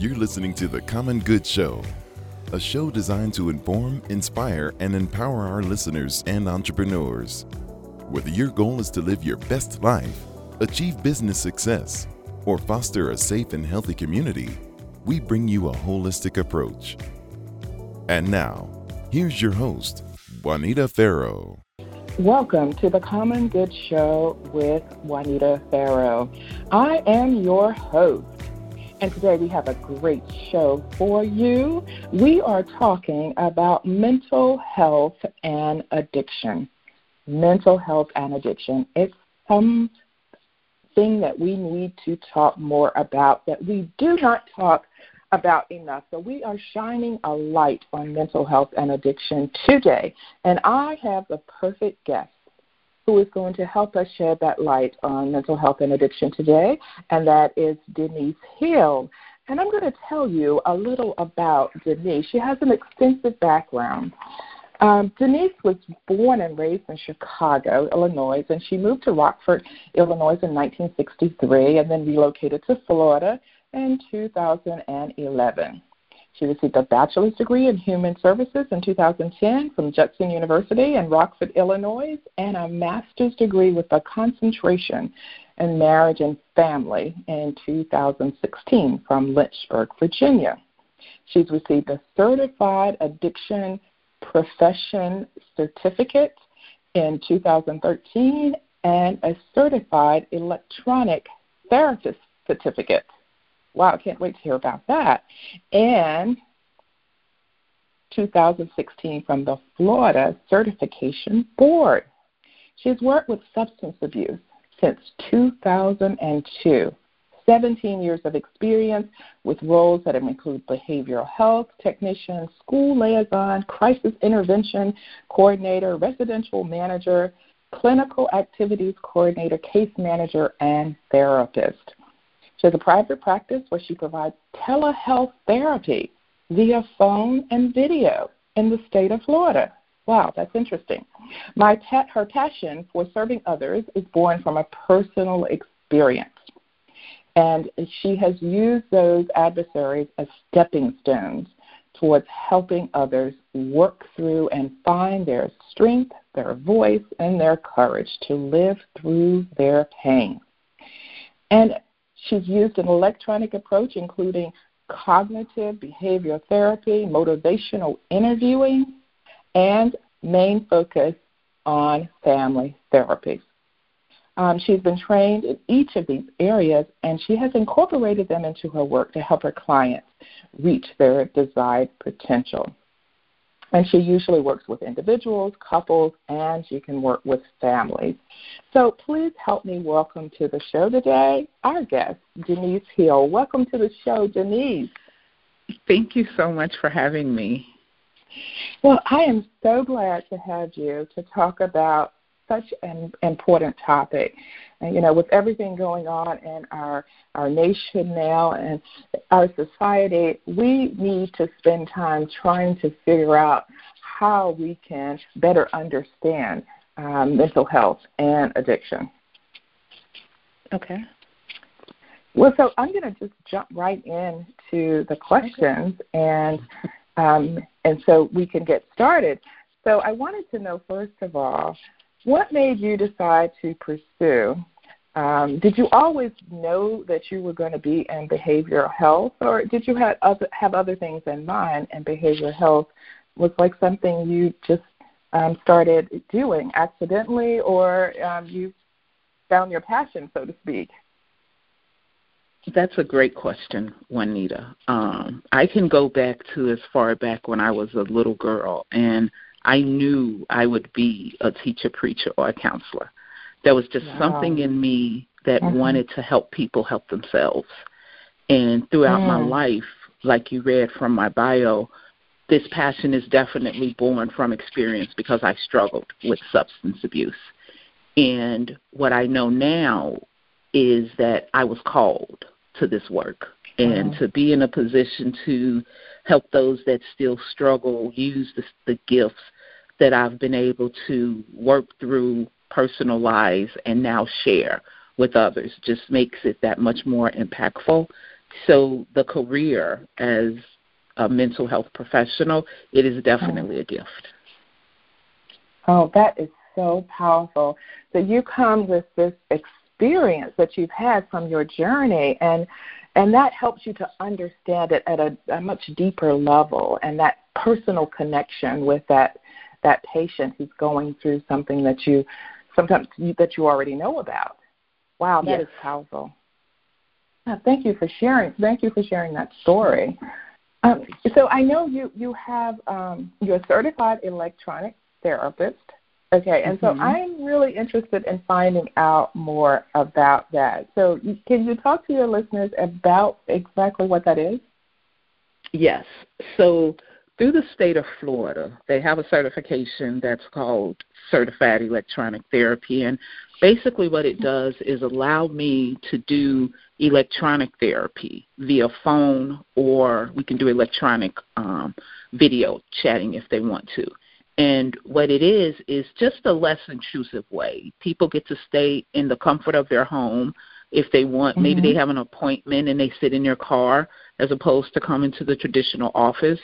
You're listening to The Common Good Show, a show designed to inform, inspire, and empower our listeners and entrepreneurs. Whether your goal is to live your best life, achieve business success, or foster a safe and healthy community, we bring you a holistic approach. And now, here's your host, Juanita Farrow. Welcome to The Common Good Show with Juanita Farrow. I am your host, and today we have a great show for you. We are talking about mental health and addiction. Mental health and addiction. It's something that we need to talk more about that we do not talk about enough. So we are shining a light on mental health and addiction today. And I have the perfect guest who is going to help us shed that light on mental health and addiction today, and that is Denise Hill. And I'm going to tell you a little about Denise. She has an extensive background. Denise was born and raised in Chicago, Illinois, and she moved to Rockford, Illinois in 1963 and then relocated to Florida in 2011. She received a bachelor's degree in human services in 2010 from Judson University in Rockford, Illinois, and a master's degree with a concentration in marriage and family in 2016 from Lynchburg, Virginia. She's received a certified addiction profession certificate in 2013 and a certified electronic therapist certificate. Wow, I can't wait to hear about that. And 2016 from the Florida Certification Board. She's worked with substance abuse since 2002. 17 years of experience with roles that include behavioral health technician, school liaison, crisis intervention coordinator, residential manager, clinical activities coordinator, case manager, and therapist. She has a private practice where she provides telehealth therapy via phone and video in the state of Florida. Wow, that's interesting. Her passion for serving others is born from a personal experience, and she has used those adversaries as stepping stones towards helping others work through and find their strength, their voice, and their courage to live through their pain. And she's used an electronic approach, including cognitive behavioral therapy, motivational interviewing, and main focus on family therapy. She's been trained in each of these areas, and she has incorporated them into her work to help her clients reach their desired potential. And she usually works with individuals, couples, and she can work with families. So please help me welcome to the show today our guest, Denise Hill. Welcome to the show, Denise. Thank you so much for having me. Well, I am so glad to have you to talk about such an important topic. And, you know, with everything going on in our nation now and our society, we need to spend time trying to figure out how we can better understand mental health and addiction. Okay. Well, so I'm going to just jump right into the questions, and so we can get started. So I wanted to know, first of all, what made you decide to pursue? Did you always know that you were going to be in behavioral health, or did you have other things in mind, and behavioral health was like something you just started doing accidentally, or you found your passion, so to speak? That's a great question, Juanita. I can go back to as far back when I was a little girl, and I knew I would be a teacher, preacher, or a counselor. There was just something in me that wanted to help people help themselves. And throughout my life, like you read from my bio, this passion is definitely born from experience because I struggled with substance abuse. And what I know now is that I was called to this work. And to be in a position to help those that still struggle use the gifts that I've been able to work through, personalize, and now share with others just makes it that much more impactful So the career as a mental health professional, it is definitely a gift. Oh, that is so powerful. So you come with this experience that you've had from your journey, and that helps you to understand it at a much deeper level, and that personal connection with that patient who's going through something that you sometimes that you already know about. Wow, that is powerful. Thank you for sharing. Thank you for sharing that story. So I know you have you're a certified electronic therapist. Okay, and so I'm really interested in finding out more about that. So can you talk to your listeners about exactly what that is? Yes. So through the state of Florida, they have a certification that's called Certified Electronic Therapy, and basically what it does is allow me to do electronic therapy via phone, or we can do electronic video chatting if they want to. And what it is just a less intrusive way. People get to stay in the comfort of their home if they want. Mm-hmm. Maybe they have an appointment and they sit in their car as opposed to coming to the traditional office.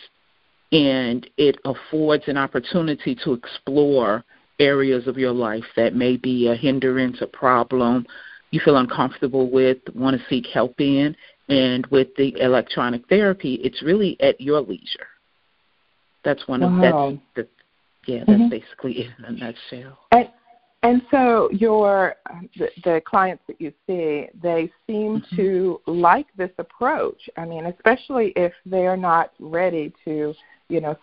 And it affords an opportunity to explore areas of your life that may be a hindrance, a problem you feel uncomfortable with, want to seek help in. And with the electronic therapy, it's really at your leisure. That's one of that's the yeah, that's basically it in a nutshell. And so the clients that you see, they seem to like this approach. I mean, especially if they're not ready to,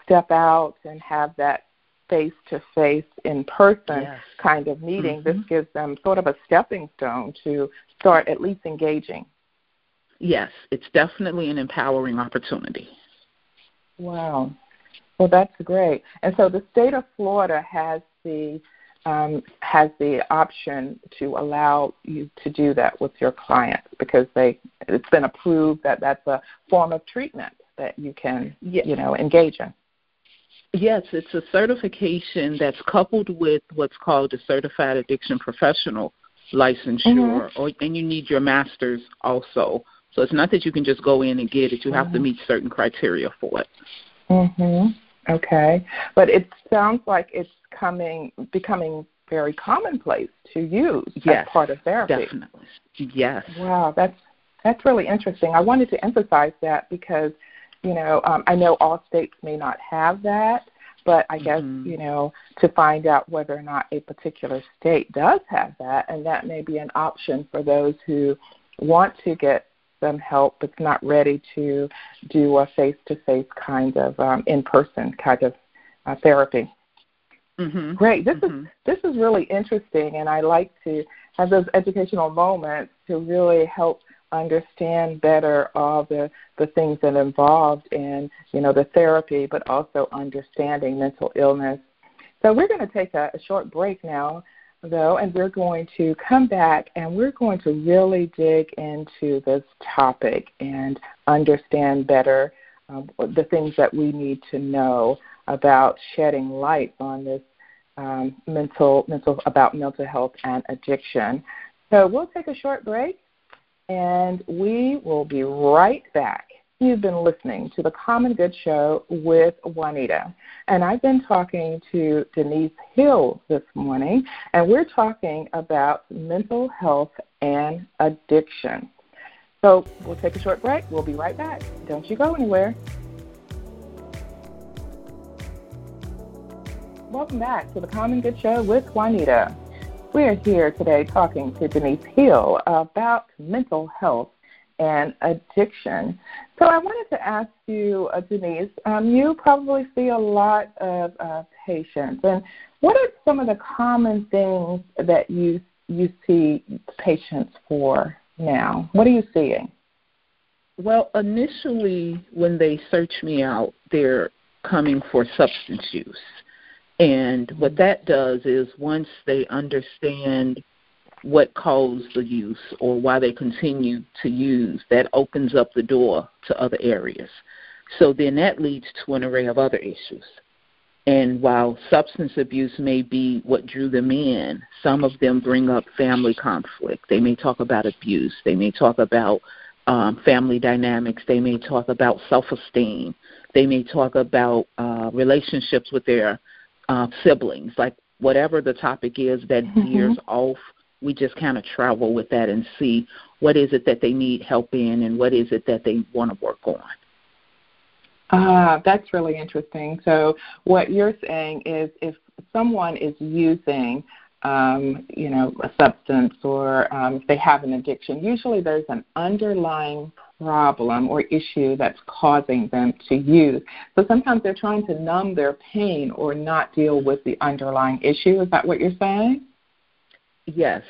step out and have that face-to-face, in-person kind of meeting. This gives them sort of a stepping stone to start at least engaging. Yes, it's definitely an empowering opportunity. Wow. Well, that's great. And so the state of Florida has the option to allow you to do that with your clients because it's been approved that that's a form of treatment that you can engage in. Yes, it's a certification that's coupled with what's called a Certified Addiction Professional licensure, and you need your master's also. So it's not that you can just go in and get it. You have to meet certain criteria for it. Mhm. Okay, but it sounds like it's becoming very commonplace to use as part of therapy. Definitely. Yes. Wow, that's really interesting. I wanted to emphasize that because I know all states may not have that, but I guess to find out whether or not a particular state does have that, and that may be an option for those who want to get some help but not ready to do a face-to-face kind of in-person kind of therapy. Mm-hmm. Great. This is really interesting, and I like to have those educational moments to really help understand better all the things that are involved in, the therapy, but also understanding mental illness. So we're going to take a short break now, though, and we're going to come back and we're going to really dig into this topic and understand better the things that we need to know about shedding light on this about mental health and addiction. So we'll take a short break and we will be right back. You've been listening to The Common Good Show with Juanita, and I've been talking to Denise Hill this morning, and we're talking about mental health and addiction. So we'll take a short break. We'll be right back. Don't you go anywhere. Welcome back to The Common Good Show with Juanita. We're here today talking to Denise Hill about mental health and addiction. So I wanted to ask you, Denise, you probably see a lot of patients, and what are some of the common things that you see patients for now? What are you seeing? Well, initially when they search me out, they're coming for substance use. And what that does is once they understand what caused the use or why they continue to use, that opens up the door to other areas. So then that leads to an array of other issues. And while substance abuse may be what drew them in, some of them bring up family conflict. They may talk about abuse. They may talk about family dynamics. They may talk about self-esteem. They may talk about relationships with their siblings. Like whatever the topic is that veers off, we just kind of travel with that and see what is it that they need help in and what is it that they want to work on. That's really interesting. So what you're saying is if someone is using a substance or if they have an addiction, usually there's an underlying problem or issue that's causing them to use. So sometimes they're trying to numb their pain or not deal with the underlying issue. Is that what you're saying? Yes,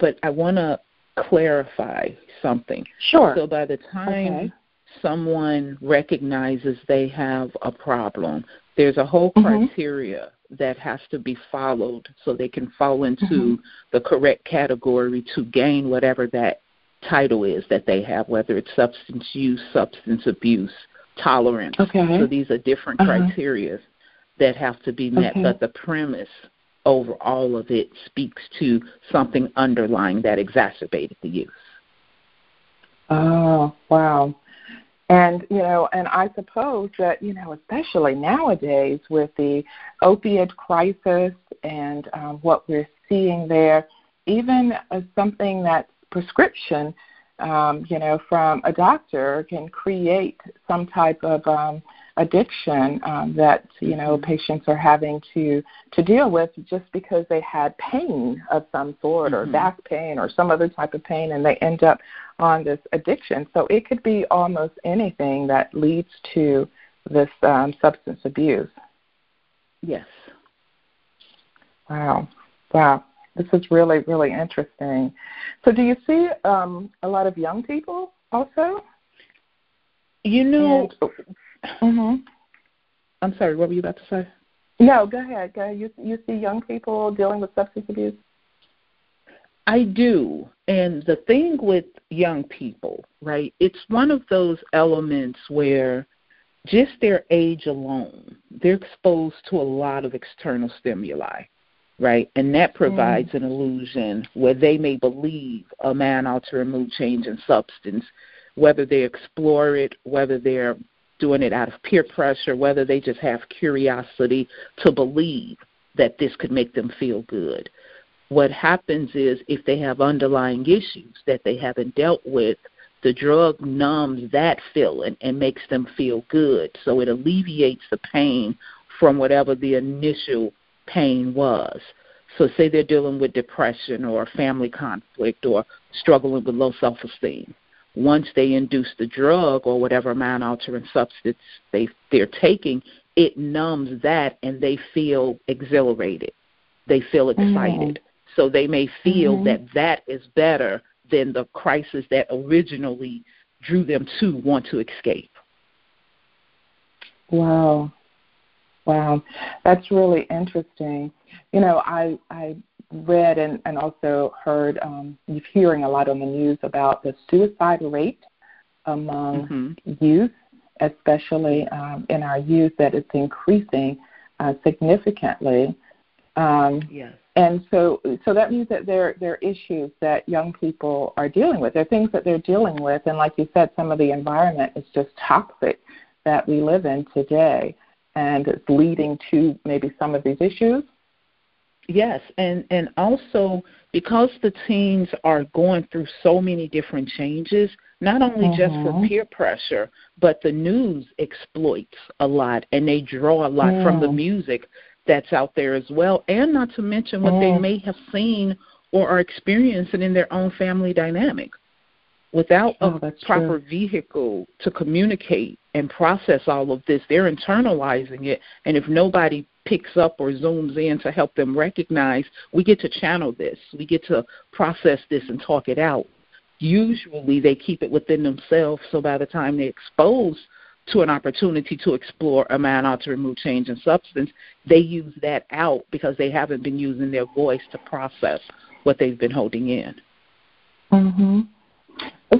but I want to clarify something. Sure. So by the time someone recognizes they have a problem, there's a whole criteria that has to be followed so they can fall into the correct category to gain whatever that title is that they have, whether it's substance use, substance abuse, tolerance. Okay. So these are different criteria that have to be met, but the premise over all of it speaks to something underlying that exacerbated the use. Oh, wow. And, and I suppose that, especially nowadays with the opiate crisis and what we're seeing there, even something that's prescription, from a doctor can create some type of addiction that, patients are having to deal with just because they had pain of some sort or back pain or some other type of pain, and they end up on this addiction. So it could be almost anything that leads to this substance abuse. Yes. Wow. This is really, really interesting. So do you see a lot of young people also? I'm sorry, what were you about to say? No, go ahead. You see young people dealing with substance abuse? I do. And the thing with young people, right, it's one of those elements where just their age alone, they're exposed to a lot of external stimuli, right? And that provides an illusion where they may believe a mind-altering, mood-changing substance, whether they explore it, whether they're doing it out of peer pressure, whether they just have curiosity to believe that this could make them feel good. What happens is if they have underlying issues that they haven't dealt with, the drug numbs that feeling and makes them feel good. So it alleviates the pain from whatever the initial pain was. So say they're dealing with depression or family conflict or struggling with low self-esteem. Once they induce the drug or whatever mind-altering substance they're taking, it numbs that and they feel exhilarated. They feel excited. So they may feel that is better than the crisis that originally drew them to want to escape. Wow. That's really interesting. I read and also heard, you're hearing a lot on the news about the suicide rate among youth, especially in our youth, that it's increasing significantly. Yes. And so that means that there are issues that young people are dealing with. There are things that they're dealing with. And like you said, some of the environment is just toxic that we live in today. And it's leading to maybe some of these issues? Yes, and also because the teens are going through so many different changes, not only just for peer pressure, but the news exploits a lot, and they draw a lot from the music that's out there as well, and not to mention what they may have seen or are experiencing in their own family dynamic. Without a proper vehicle to communicate and process all of this, they're internalizing it. And if nobody picks up or zooms in to help them recognize, we get to channel this. We get to process this and talk it out. Usually they keep it within themselves, so by the time they're exposed to an opportunity to explore a mind-altering, mood-changing substance, they use that out because they haven't been using their voice to process what they've been holding in. Mm-hmm.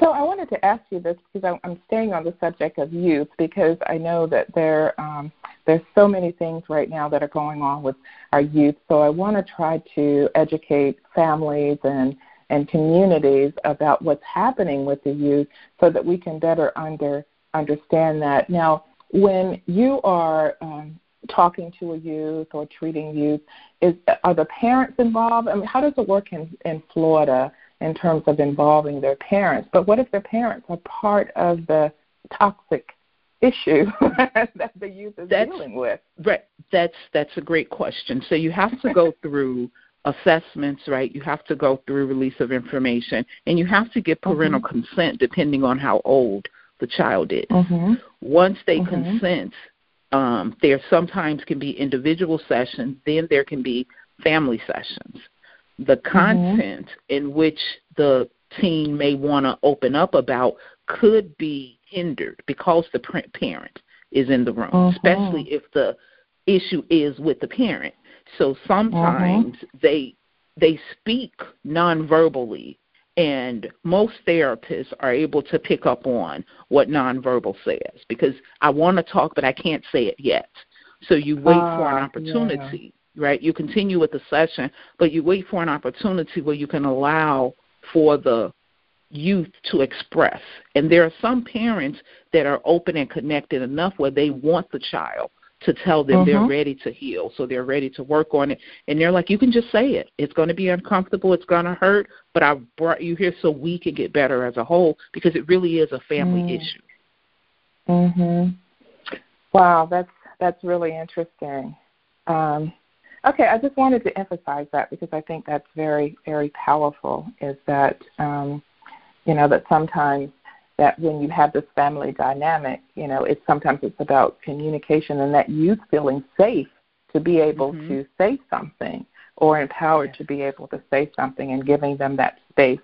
So I wanted to ask you this because I'm staying on the subject of youth, because I know that there's so many things right now that are going on with our youth. So I want to try to educate families and and communities about what's happening with the youth so that we can better understand that. Now, when you are talking to a youth or treating youth, are the parents involved? I mean, how does it work in Florida in terms of involving their parents? But what if their parents are part of the toxic issue that the youth is dealing with? Right. That's a great question. So you have to go through assessments, right? You have to go through release of information, and you have to get parental consent depending on how old the child is. Once they consent, there sometimes can be individual sessions, then there can be family sessions. The content in which the teen may want to open up about could be hindered because the parent is in the room, especially if the issue is with the parent. So sometimes they speak nonverbally, and most therapists are able to pick up on what nonverbal says, because I want to talk, but I can't say it yet. So you wait for an opportunity, right? You continue with the session, but you wait for an opportunity where you can allow for the youth to express. And there are some parents that are open and connected enough where they want the child to tell them they're ready to heal, so they're ready to work on it. And they're like, you can just say it. It's going to be uncomfortable. It's going to hurt, but I brought you here so we can get better as a whole, because it really is a family issue. Wow, that's really interesting. Okay, I just wanted to emphasize that, because I think that's very, very powerful, is that, you know, that sometimes that when you have this family dynamic, you know, it's about communication, and that youth feeling safe to be able to say something, or empowered to be able to say something, and giving them that space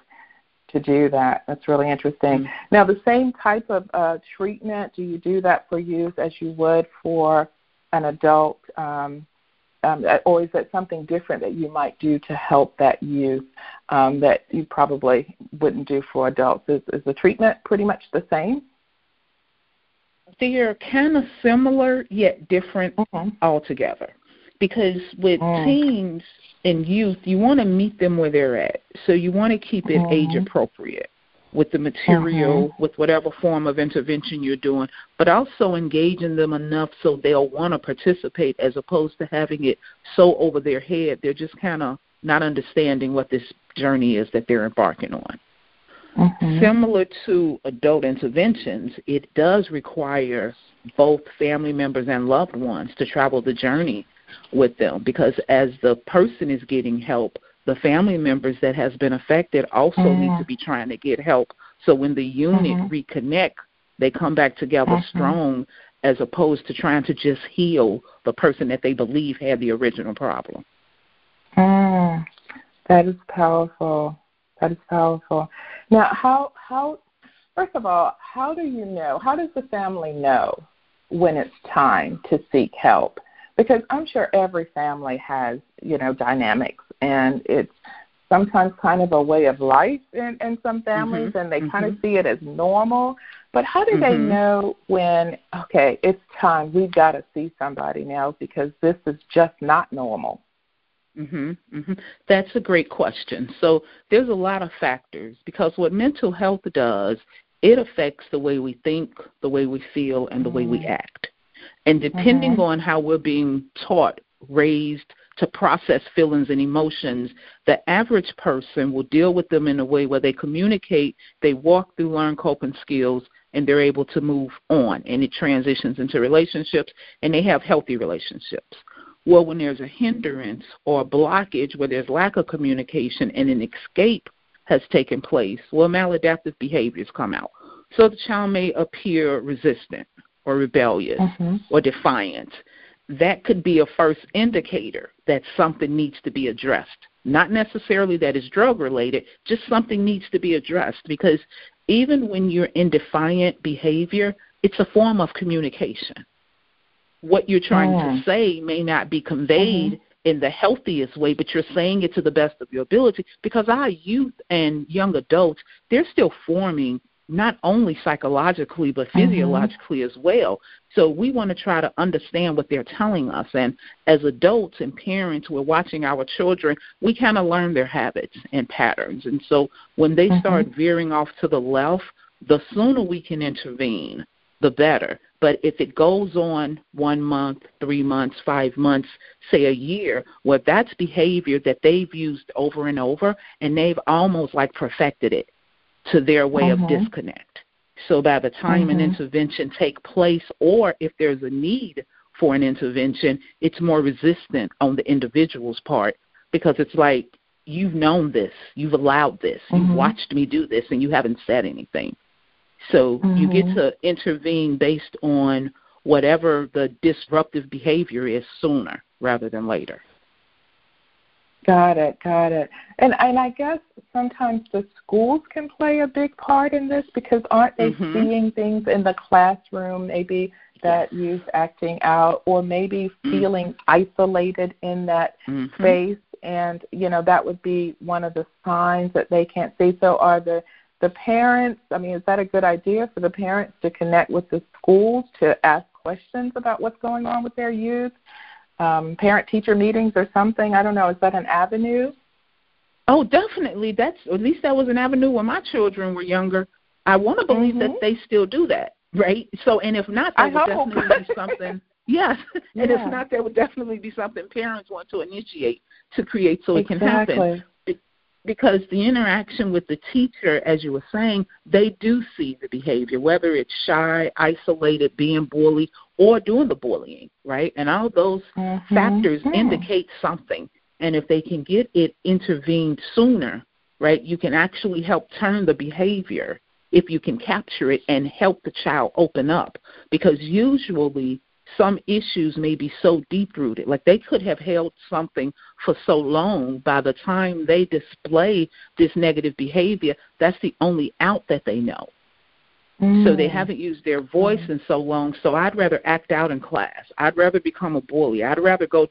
to do that. That's really interesting. Now, the same type of treatment, do you do that for youth as you would for an adult, or is that something different that you might do to help that youth that you probably wouldn't do for adults? Is the treatment pretty much the same? They are kind of similar yet different altogether, because with teens and youth, you want to meet them where they're at. So you want to keep it age appropriate with the material, with whatever form of intervention you're doing, but also engaging them enough so they'll want to participate, as opposed to having it so over their head they're just kind of not understanding what this journey is that they're embarking on. Similar to adult interventions, it does require both family members and loved ones to travel the journey with them, because as the person is getting help, the family members that has been affected also need to be trying to get help. So when the unit reconnect, they come back together strong, as opposed to trying to just heal the person that they believe had the original problem. That is powerful. That is powerful. Now, how first of all, how do you know? How does the family know when it's time to seek help? Because I'm sure every family has, you know, dynamics, and it's sometimes kind of a way of life in some families, and they kind of see it as normal. But how do they know when, okay, it's time, we've got to see somebody now, because this is just not normal? That's a great question. So there's a lot of factors, because what mental health does, it affects the way we think, the way we feel, and the way we act. And depending on how we're being taught, raised to process feelings and emotions, the average person will deal with them in a way where they communicate, they walk through learned coping skills, and they're able to move on. And it transitions into relationships, and they have healthy relationships. Well, when there's a hindrance or a blockage where there's lack of communication and an escape has taken place, well, maladaptive behaviors come out. So the child may appear resistant, or rebellious, or defiant. That could be a first indicator that something needs to be addressed. Not necessarily that it's drug-related, just something needs to be addressed, because even when you're in defiant behavior, it's a form of communication. What you're trying to say may not be conveyed in the healthiest way, but you're saying it to the best of your ability, because our youth and young adults, they're still forming not only psychologically but physiologically as well. So we want to try to understand what they're telling us. And as adults and parents, we're watching our children, we kind of learn their habits and patterns. And so when they start veering off to the left, the sooner we can intervene, the better. But if it goes on 1 month, 3 months, 5 months, say a year, well, that's behavior that they've used over and over, and they've almost like perfected it to their way of disconnect. So by the time an intervention takes place, or if there's a need for an intervention, it's more resistant on the individual's part, because it's like, you've known this, you've allowed this, you've watched me do this, and you haven't said anything. So you get to intervene based on whatever the disruptive behavior is sooner rather than later. Got it, got it. And I guess sometimes the schools can play a big part in this, because aren't they seeing things in the classroom maybe that youth acting out, or maybe feeling isolated in that space? And, you know, that would be one of the signs that they can't see. So are the parents, I mean, is that a good idea for the parents to connect with the schools, to ask questions about what's going on with their youth, parent-teacher meetings or something? I don't know. Is that an avenue? Oh, definitely. At least that was an avenue when my children were younger. I want to believe that they still do that, right? So, and if not, that would definitely be something. Yes, and if not, that would definitely be something parents want to initiate to create so it can happen. Because the interaction with the teacher, as you were saying, they do see the behavior, whether it's shy, isolated, being bullied, or doing the bullying, right? And all those factors indicate something. And if they can get it intervened sooner, right, you can actually help turn the behavior if you can capture it and help the child open up. Because usually some issues may be so deep-rooted. Like, they could have held something for so long, by the time they display this negative behavior, that's the only out that they know. So they haven't used their voice in so long, so I'd rather act out in class. I'd rather become a bully. I'd rather go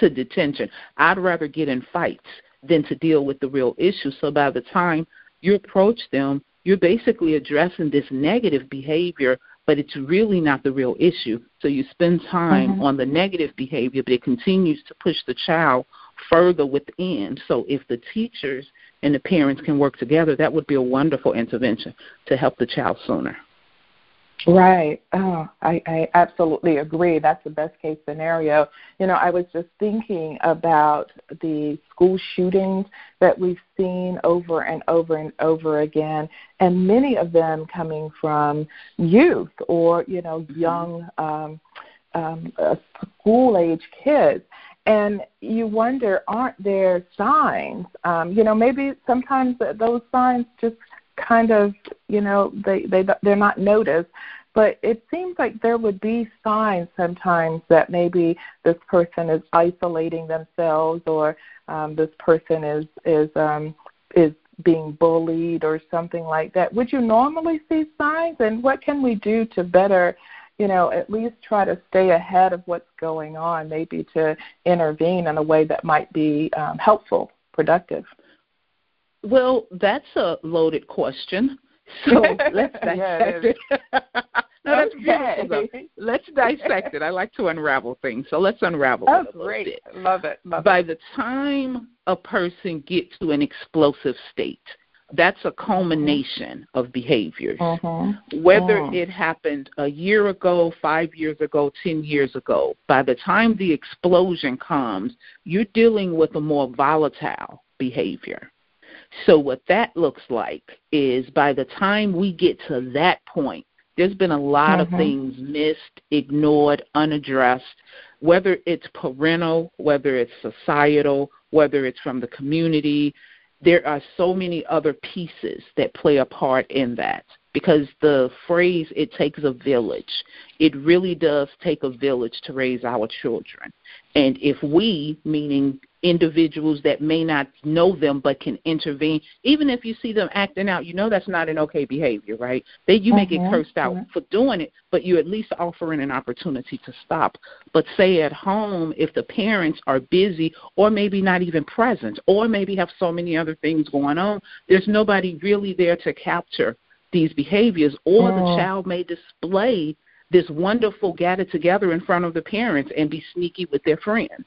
to detention. I'd rather get in fights than to deal with the real issue. So by the time you approach them, you're basically addressing this negative behavior, but it's really not the real issue. So you spend time on the negative behavior, but it continues to push the child further within. So if the teachers and the parents can work together, that would be a wonderful intervention to help the child sooner. Right. Oh, I absolutely agree. That's the best case scenario. You know, I was just thinking about the school shootings that we've seen over and over and over again, and many of them coming from youth or, you know, young school-age kids. And you wonder, aren't there signs? You know, maybe sometimes those signs just kind of, you know, they're not noticed. But it seems like there would be signs sometimes that maybe this person is isolating themselves, or this person is being bullied or something like that. Would you normally see signs? And what can we do to better, you know, at least try to stay ahead of what's going on, maybe to intervene in a way that might be helpful, productive? Well, that's a loaded question. So let's dissect it. No, that's beautiful. Let's dissect it. I like to unravel things. So let's unravel it a little bit. Love it. By the time a person gets to an explosive state, that's a culmination of behaviors. Whether it happened a year ago, 5 years ago, 10 years ago, by the time the explosion comes, you're dealing with a more volatile behavior. So what that looks like is, by the time we get to that point, there's been a lot of things missed, ignored, unaddressed, whether it's parental, whether it's societal, whether it's from the community. There are so many other pieces that play a part in that, because the phrase, it takes a village, it really does take a village to raise our children. And if we, meaning individuals that may not know them but can intervene, even if you see them acting out, you know that's not an okay behavior, right? You may get cursed out for doing it, but you're at least offering an opportunity to stop. But say at home, if the parents are busy or maybe not even present or maybe have so many other things going on, there's nobody really there to capture these behaviors, or the child may display this wonderful gather together in front of the parents and be sneaky with their friends,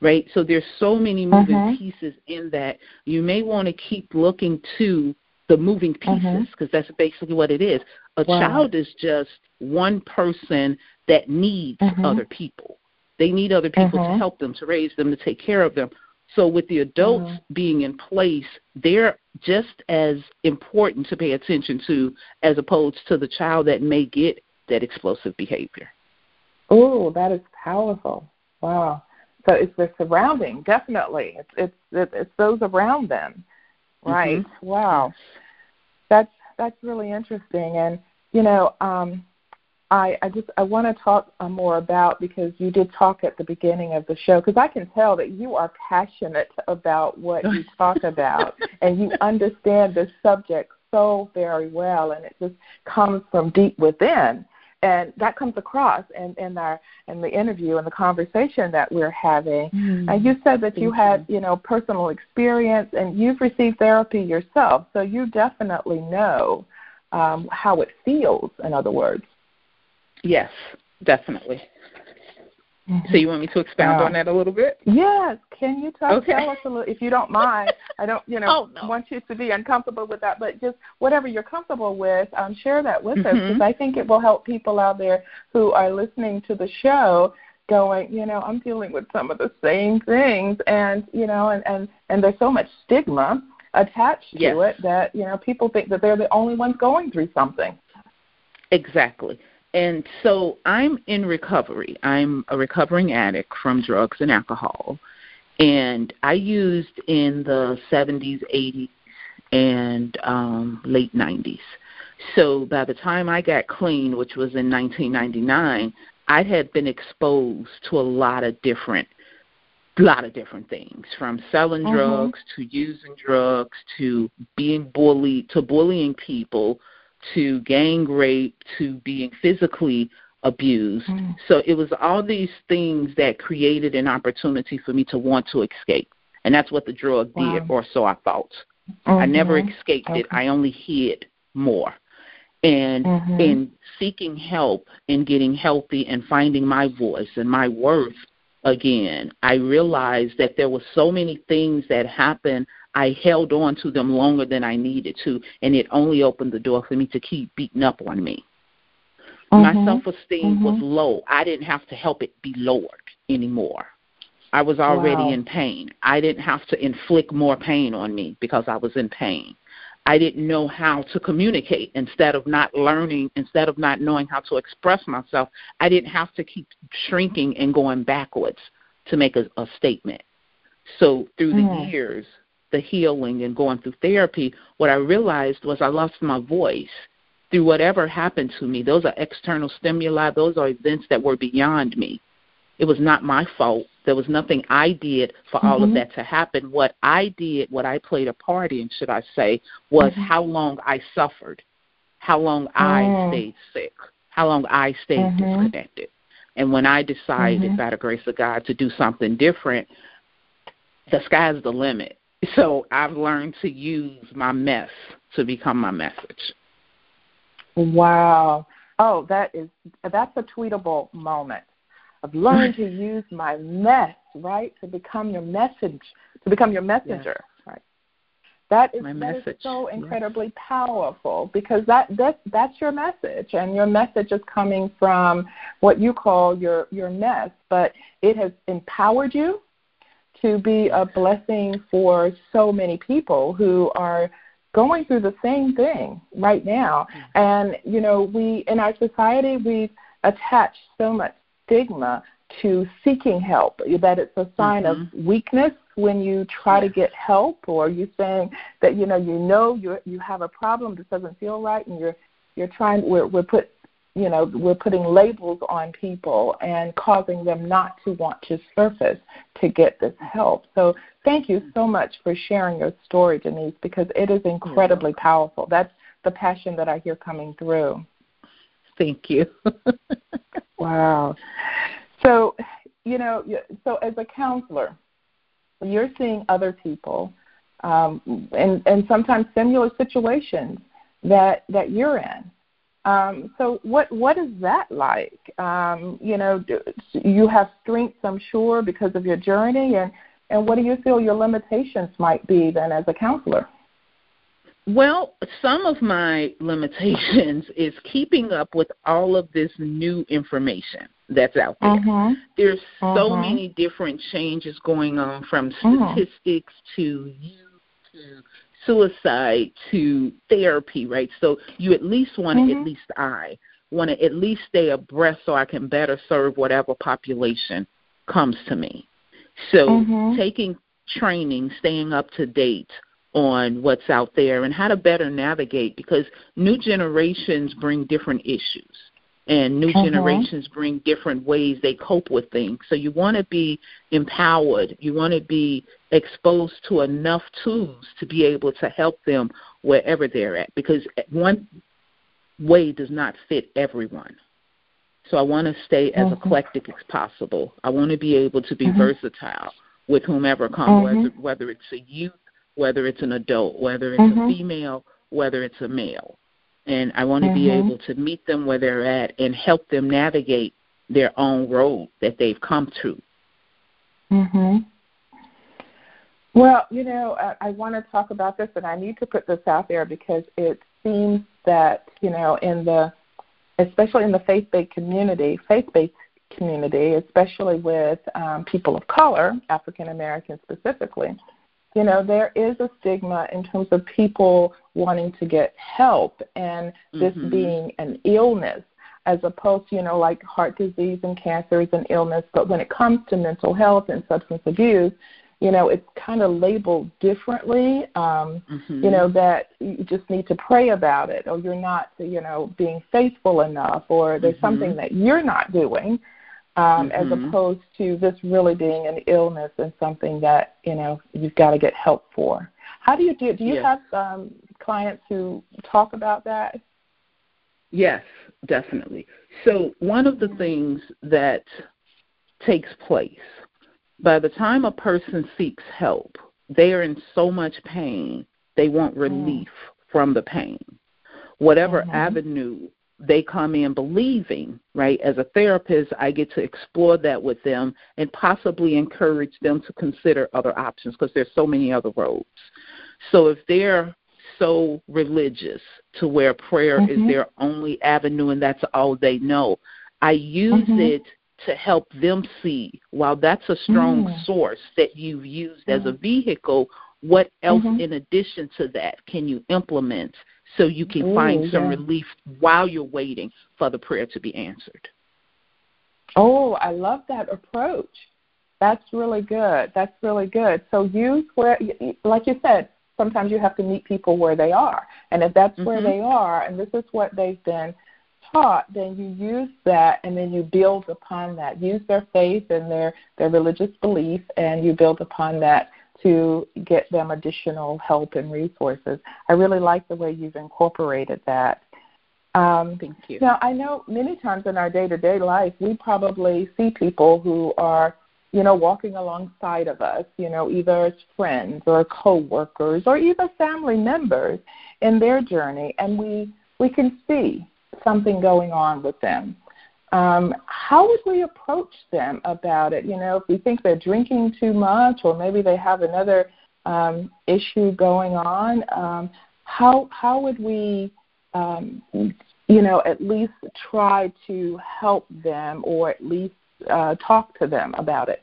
right? So there's so many moving pieces in that. You may want to keep looking to the moving pieces, because that's basically what it is. A child is just one person that needs other people. They need other people to help them, to raise them, to take care of them. So with the adults being in place, they're just as important to pay attention to as opposed to the child that may get that explosive behavior. Oh, that is powerful. Wow. So it's the surrounding, definitely. It's those around them, right? Wow. That's really interesting. And, you know, I want to talk more about, because you did talk at the beginning of the show, because I can tell that you are passionate about what you talk about, and you understand this subject so very well, and it just comes from deep within, and that comes across in the interview and the conversation that we're having. And you said that you had, you know, personal experience, and you've received therapy yourself, so you definitely know how it feels, in other words. Yes, definitely. So you want me to expound on that a little bit? Yes. Can you tell us a little, if you don't mind? I don't, want you to be uncomfortable with that, but just whatever you're comfortable with, share that with us, because I think it will help people out there who are listening to the show going, you know, I'm dealing with some of the same things, and, you know, and there's so much stigma attached to it that, you know, people think that they're the only ones going through something. Exactly. And so I'm in recovery. I'm a recovering addict from drugs and alcohol. And I used in the 70s, 80s, and late 90s. So by the time I got clean, which was in 1999, I had been exposed to a lot of different things, from selling drugs to using drugs to being bullied, to bullying people, to gang rape, to being physically abused. So it was all these things that created an opportunity for me to want to escape. And that's what the drug did, or so I thought. I never escaped it. I only hid more. And in seeking help and getting healthy and finding my voice and my worth again, I realized that there were so many things that happened. I held on to them longer than I needed to, and it only opened the door for me to keep beating up on me. My self-esteem was low. I didn't have to help it be lowered anymore. I was already in pain. I didn't have to inflict more pain on me because I was in pain. I didn't know how to communicate. Instead of not knowing how to express myself, I didn't have to keep shrinking and going backwards to make a statement. So through the years, the healing and going through therapy, what I realized was I lost my voice through whatever happened to me. Those are external stimuli. Those are events that were beyond me. It was not my fault. There was nothing I did for all of that to happen. What I did, what I played a part in, should I say, was how long I suffered, how long I stayed sick, how long I stayed disconnected. And when I decided, by the grace of God, to do something different, the sky's the limit. So I've learned to use my mess to become my message. Wow. Oh, that's a tweetable moment. I've learned to use my mess, right, to become your message, to become your messenger. Yes. Right. That is so incredibly powerful, because that's your message, and your message is coming from what you call your mess, but it has empowered you to be a blessing for so many people who are going through the same thing right now. And, you know, we in our society, we've attached so much stigma to seeking help, that it's a sign of weakness when you try to get help, or you're saying that, you have a problem that doesn't feel right, and we're putting labels on people and causing them not to want to surface to get this help. So thank you so much for sharing your story, Denise, because it is incredibly powerful. That's the passion that I hear coming through. Thank you. Wow. So, so as a counselor, you're seeing other people and sometimes similar situations that you're in. So what is that like? You have strengths, I'm sure, because of your journey, and what do you feel your limitations might be then as a counselor? Well, some of my limitations is keeping up with all of this new information that's out there. Uh-huh. There's so many different changes going on, from statistics to youth to suicide to therapy, right? So you at least want to, at least I want to at least stay abreast so I can better serve whatever population comes to me. So taking training, staying up to date on what's out there and how to better navigate, because new generations bring different issues and new generations bring different ways they cope with things. So you want to be empowered. You want to be exposed to enough tools to be able to help them wherever they're at, because one way does not fit everyone. So I want to stay as eclectic as possible. I want to be able to be versatile with whomever comes, whether it's a youth, whether it's an adult, whether it's a female, whether it's a male. And I want to be able to meet them where they're at and help them navigate their own road that they've come to. Well, I want to talk about this, and I need to put this out there because it seems that, especially in the faith-based community, especially with people of color, African Americans specifically, there is a stigma in terms of people wanting to get help and this being an illness, as opposed to, like heart disease and cancer is an illness. But when it comes to mental health and substance abuse, it's kind of labeled differently, that you just need to pray about it, or you're not, being faithful enough, or there's something that you're not doing. As opposed to this really being an illness and something that, you've got to get help for. How do you do? Do you have clients who talk about that? Yes, definitely. So one of the things that takes place, by the time a person seeks help, they are in so much pain, they want relief from the pain. Whatever avenue they come in believing, right? As a therapist, I get to explore that with them and possibly encourage them to consider other options, because there's so many other roads. So if they're so religious to where prayer is their only avenue and that's all they know, I use it to help them see, while that's a strong source that you've used as a vehicle, what else in addition to that can you implement so you can find some relief while you're waiting for the prayer to be answered? Oh, I love that approach. That's really good. That's really good. So like you said, sometimes you have to meet people where they are. And if that's where they are and this is what they've been taught, then you use that and then you build upon that. Use their faith and their religious belief, and you build upon that to get them additional help and resources. I really like the way you've incorporated that. Thank you. Now, I know many times in our day-to-day life, we probably see people who are, walking alongside of us, either as friends or coworkers or even family members in their journey, and we can see something going on with them. How would we approach them about it? If we think they're drinking too much, or maybe they have another issue going on, how would we, at least try to help them, or at least talk to them about it?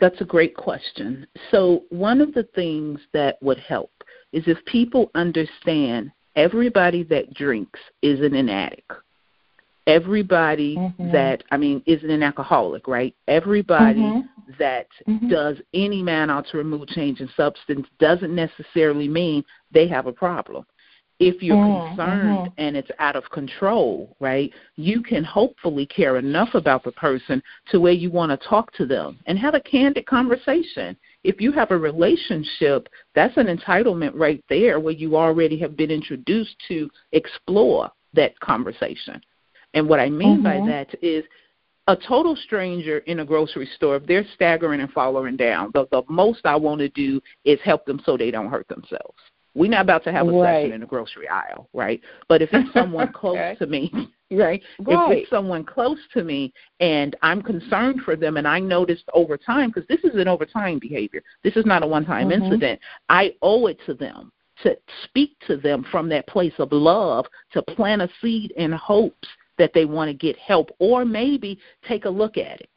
That's a great question. So one of the things that would help is if people understand everybody that drinks isn't an addict. Everybody that, isn't an alcoholic, right? Everybody that does any manner to remove change in substance doesn't necessarily mean they have a problem. If you're concerned and it's out of control, right, you can hopefully care enough about the person to where you want to talk to them and have a candid conversation. If you have a relationship, that's an entitlement right there, where you already have been introduced to explore that conversation. And what I mean by that is a total stranger in a grocery store, if they're staggering and falling down, the most I want to do is help them so they don't hurt themselves. We're not about to have a session in the grocery aisle, right? But if it's someone close to me, if it's someone close to me and I'm concerned for them and I noticed over time, because this is an over time behavior, this is not a one-time incident, I owe it to them to speak to them from that place of love, to plant a seed in hopes that they want to get help or maybe take a look at it.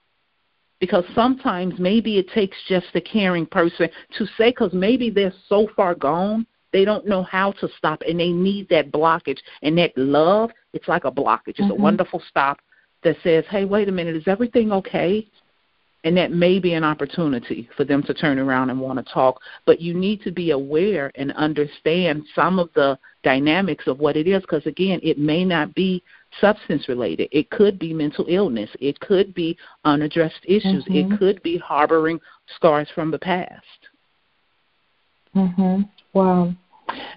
Because sometimes maybe it takes just a caring person to say, because maybe they're so far gone, they don't know how to stop, and they need that blockage. And that love, it's like a blockage. It's a wonderful stop that says, hey, wait a minute, is everything okay? And that may be an opportunity for them to turn around and want to talk. But you need to be aware and understand some of the dynamics of what it is, because, again, it may not be substance-related. It could be mental illness. It could be unaddressed issues. It could be harboring scars from the past. Wow.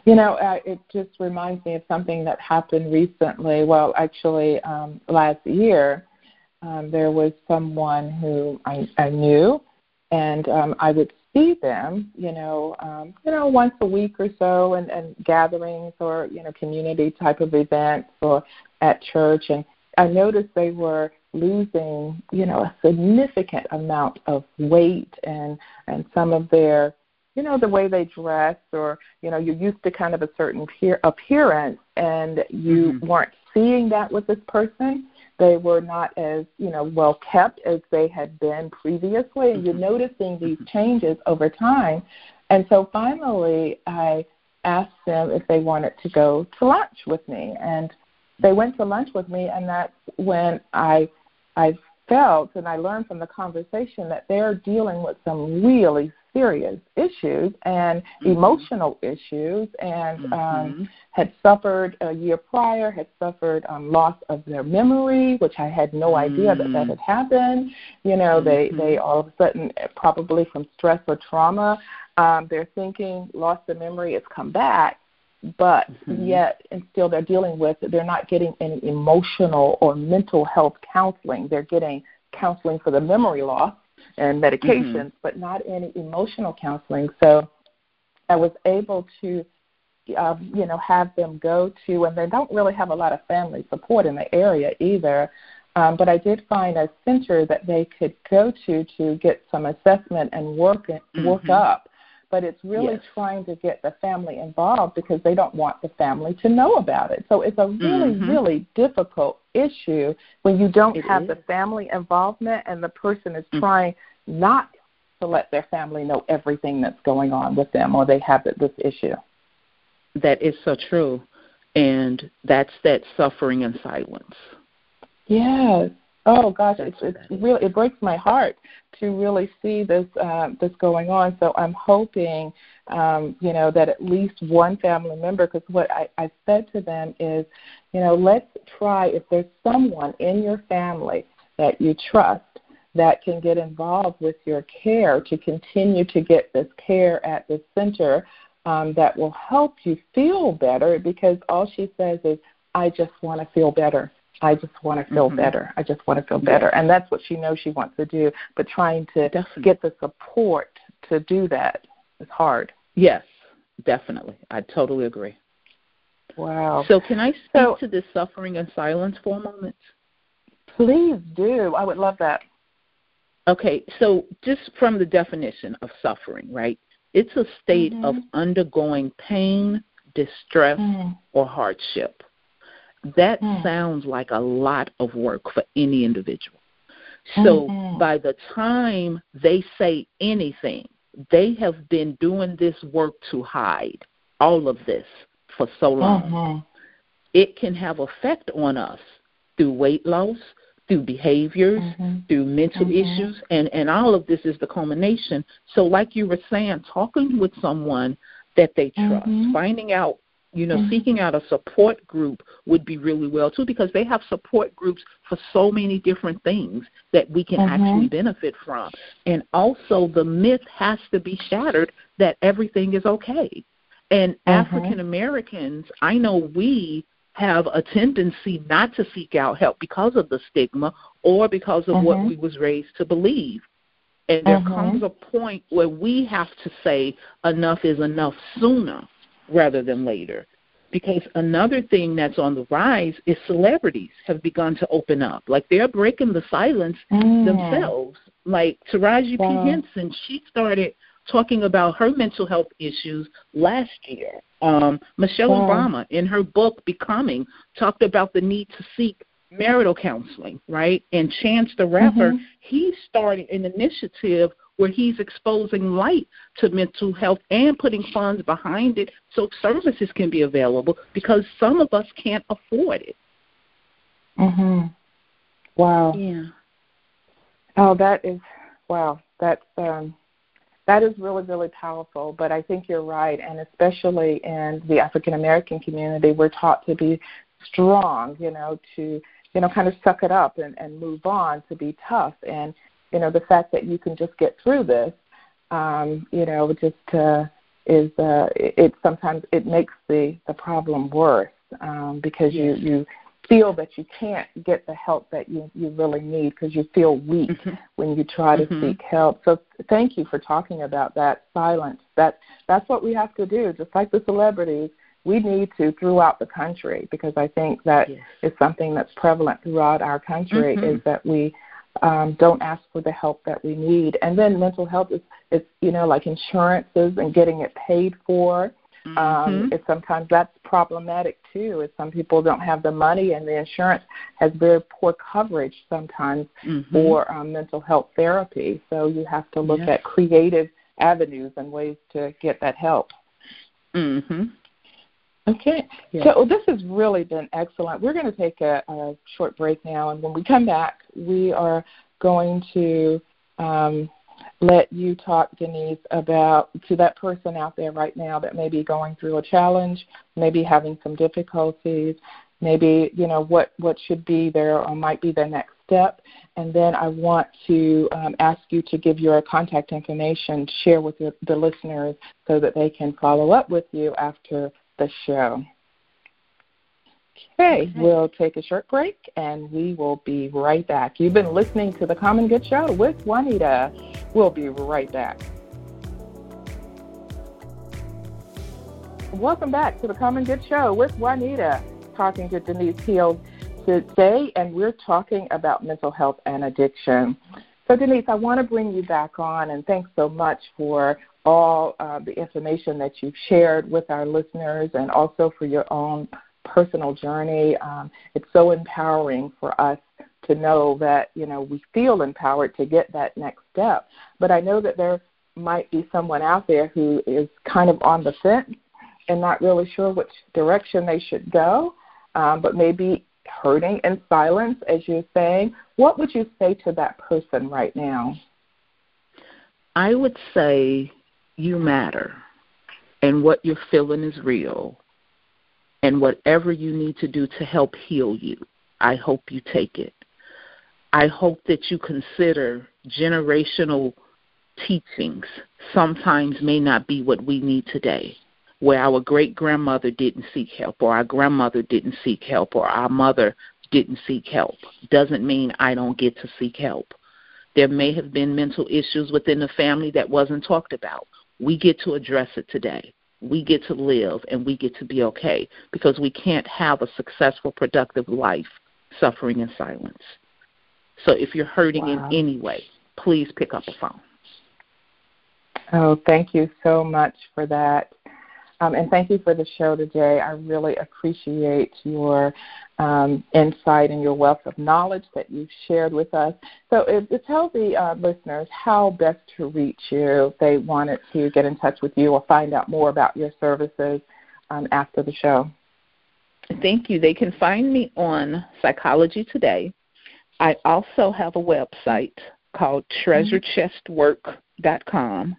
You know, it just reminds me of something that happened recently. Well, actually, last year, there was someone who I knew, and I would see them, once a week or so, and gatherings or, community type of events or at church. And I noticed they were losing, a significant amount of weight, and some of their, the way they dress, or, you're used to kind of a certain appearance, and you weren't seeing that with this person. They were not as, well kept as they had been previously. And you're noticing these changes over time. And so finally I asked them if they wanted to go to lunch with me. And they went to lunch with me, and that's when I felt, and I learned from the conversation, that they're dealing with some really serious issues and emotional issues, and had suffered a year prior, had suffered loss of their memory, which I had no idea that had happened. They all of a sudden, probably from stress or trauma, they're thinking lost of memory has come back, but yet and still they're dealing with, they're not getting any emotional or mental health counseling. They're getting counseling for the memory loss and medications, but not any emotional counseling. So I was able to, have them go to, and they don't really have a lot of family support in the area either, but I did find a center that they could go to get some assessment and work up. But it's really trying to get the family involved, because they don't want the family to know about it. So it's a really, really difficult issue when you don't have the family involvement, and the person is trying not to let their family know everything that's going on with them, or they have this issue. That is so true. And that's that suffering in silence. Yes. Oh gosh, it's really, it breaks my heart to really see this going on. So I'm hoping, that at least one family member, because what I said to them is, let's try, if there's someone in your family that you trust that can get involved with your care, to continue to get this care at this center, that will help you feel better, because all she says is, I just want to feel better. I just want to feel better. I just want to feel better. And that's what she knows she wants to do, but trying to get the support to do that is hard. Yes, definitely. I totally agree. Wow. So can I speak to this suffering and silence for a moment? Please do. I would love that. Okay, so just from the definition of suffering, right, it's a state of undergoing pain, distress, or hardship. That sounds like a lot of work for any individual. So by the time they say anything, they have been doing this work to hide all of this for so long. It can have effect on us through weight loss, through behaviors, through mental issues, and all of this is the culmination. So like you were saying, talking with someone that they trust, finding out, seeking out a support group would be really well, too, because they have support groups for so many different things that we can actually benefit from. And also the myth has to be shattered that everything is okay. And African Americans, I know we have a tendency not to seek out help because of the stigma or because of what we was raised to believe. And there comes a point where we have to say enough is enough sooner rather than later. Because another thing that's on the rise is celebrities have begun to open up. Like, they're breaking the silence themselves. Like, Taraji P. Henson, she started talking about her mental health issues last year. Michelle Obama, in her book, Becoming, talked about the need to seek marital counseling, right? And Chance the Rapper, he started an initiative where he's exposing light to mental health and putting funds behind it so services can be available, because some of us can't afford it. Wow. Yeah. Oh, that is, wow. That is really, really powerful, but I think you're right, and especially in the African-American community, we're taught to be strong, you know, to, you know, kind of suck it up and move on, to be tough. And, you know, the fact that you can just get through this, you know, just sometimes it makes the problem worse, because you feel that you can't get the help that you really need, because you feel weak when you try to seek help. So thank you for talking about that silence. That's what we have to do, just like the celebrities. We need to throughout the country, because I think that is something that's prevalent throughout our country, is that we don't ask for the help that we need. And then mental health is you know, like insurances and getting it paid for. Sometimes that's problematic too, is some people don't have the money, and the insurance has very poor coverage sometimes for mental health therapy. So you have to look at creative avenues and ways to get that help. Okay. So this has really been excellent. We're going to take a short break now, and when we come back, we are going to let you talk, Denise, about to that person out there right now that may be going through a challenge, maybe having some difficulties, maybe, you know, what should be there or might be the next step. And then I want to ask you to give your contact information, share with the listeners so that they can follow up with you after the show. Okay, we'll take a short break, and we will be right back. You've been listening to The Common Good Show with Juanita. We'll be right back. Welcome back to The Common Good Show with Juanita, talking to Denise Hill today, and we're talking about mental health and addiction. So, Denise, I want to bring you back on, and thanks so much for all the information that you've shared with our listeners, and also for your own personal journey. It's so empowering for us to know that, you know, we feel empowered to get that next step. But I know that there might be someone out there who is kind of on the fence and not really sure which direction they should go, but maybe hurting in silence, as you're saying. What would you say to that person right now? I would say you matter, and what you're feeling is real, and whatever you need to do to help heal you, I hope you take it. I hope that you consider generational teachings sometimes may not be what we need today, where our great-grandmother didn't seek help, or our grandmother didn't seek help, or our mother didn't seek help. Doesn't mean I don't get to seek help. There may have been mental issues within the family that wasn't talked about. We get to address it today. We get to live, and we get to be okay, because we can't have a successful, productive life suffering in silence. So if you're hurting in any way, please pick up a phone. Oh, thank you so much for that. And thank you for the show today. I really appreciate your insight and your wealth of knowledge that you've shared with us. So tell the listeners how best to reach you if they wanted to get in touch with you or find out more about your services after the show. Thank you. They can find me on Psychology Today. I also have a website called treasurechestwork.com.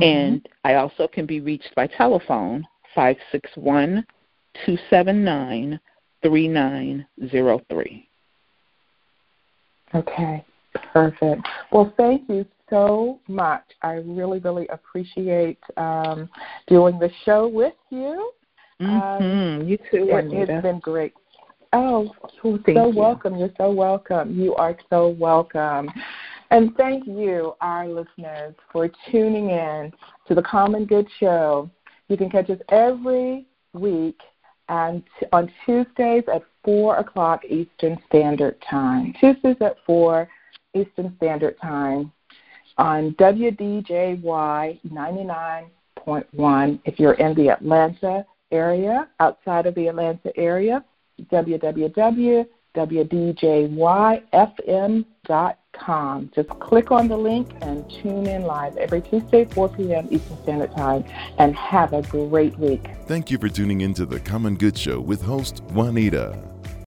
And I also can be reached by telephone, 561-279-3903. Okay, perfect. Well, thank you so much. I really, really appreciate doing the show with you. You too, Juanita. It's been great. Oh, welcome. You're so welcome. You are so welcome. And thank you, our listeners, for tuning in to The Common Good Show. You can catch us every week and on Tuesdays at 4 o'clock Eastern Standard Time. Tuesdays at 4 Eastern Standard Time on WDJY 99.1. If you're in the Atlanta area, outside of the Atlanta area, www.wdjyfm.com. Just click on the link and tune in live every Tuesday, 4 p.m. Eastern Standard Time, and have a great week. Thank you for tuning into The Common Good Show with host Juanita.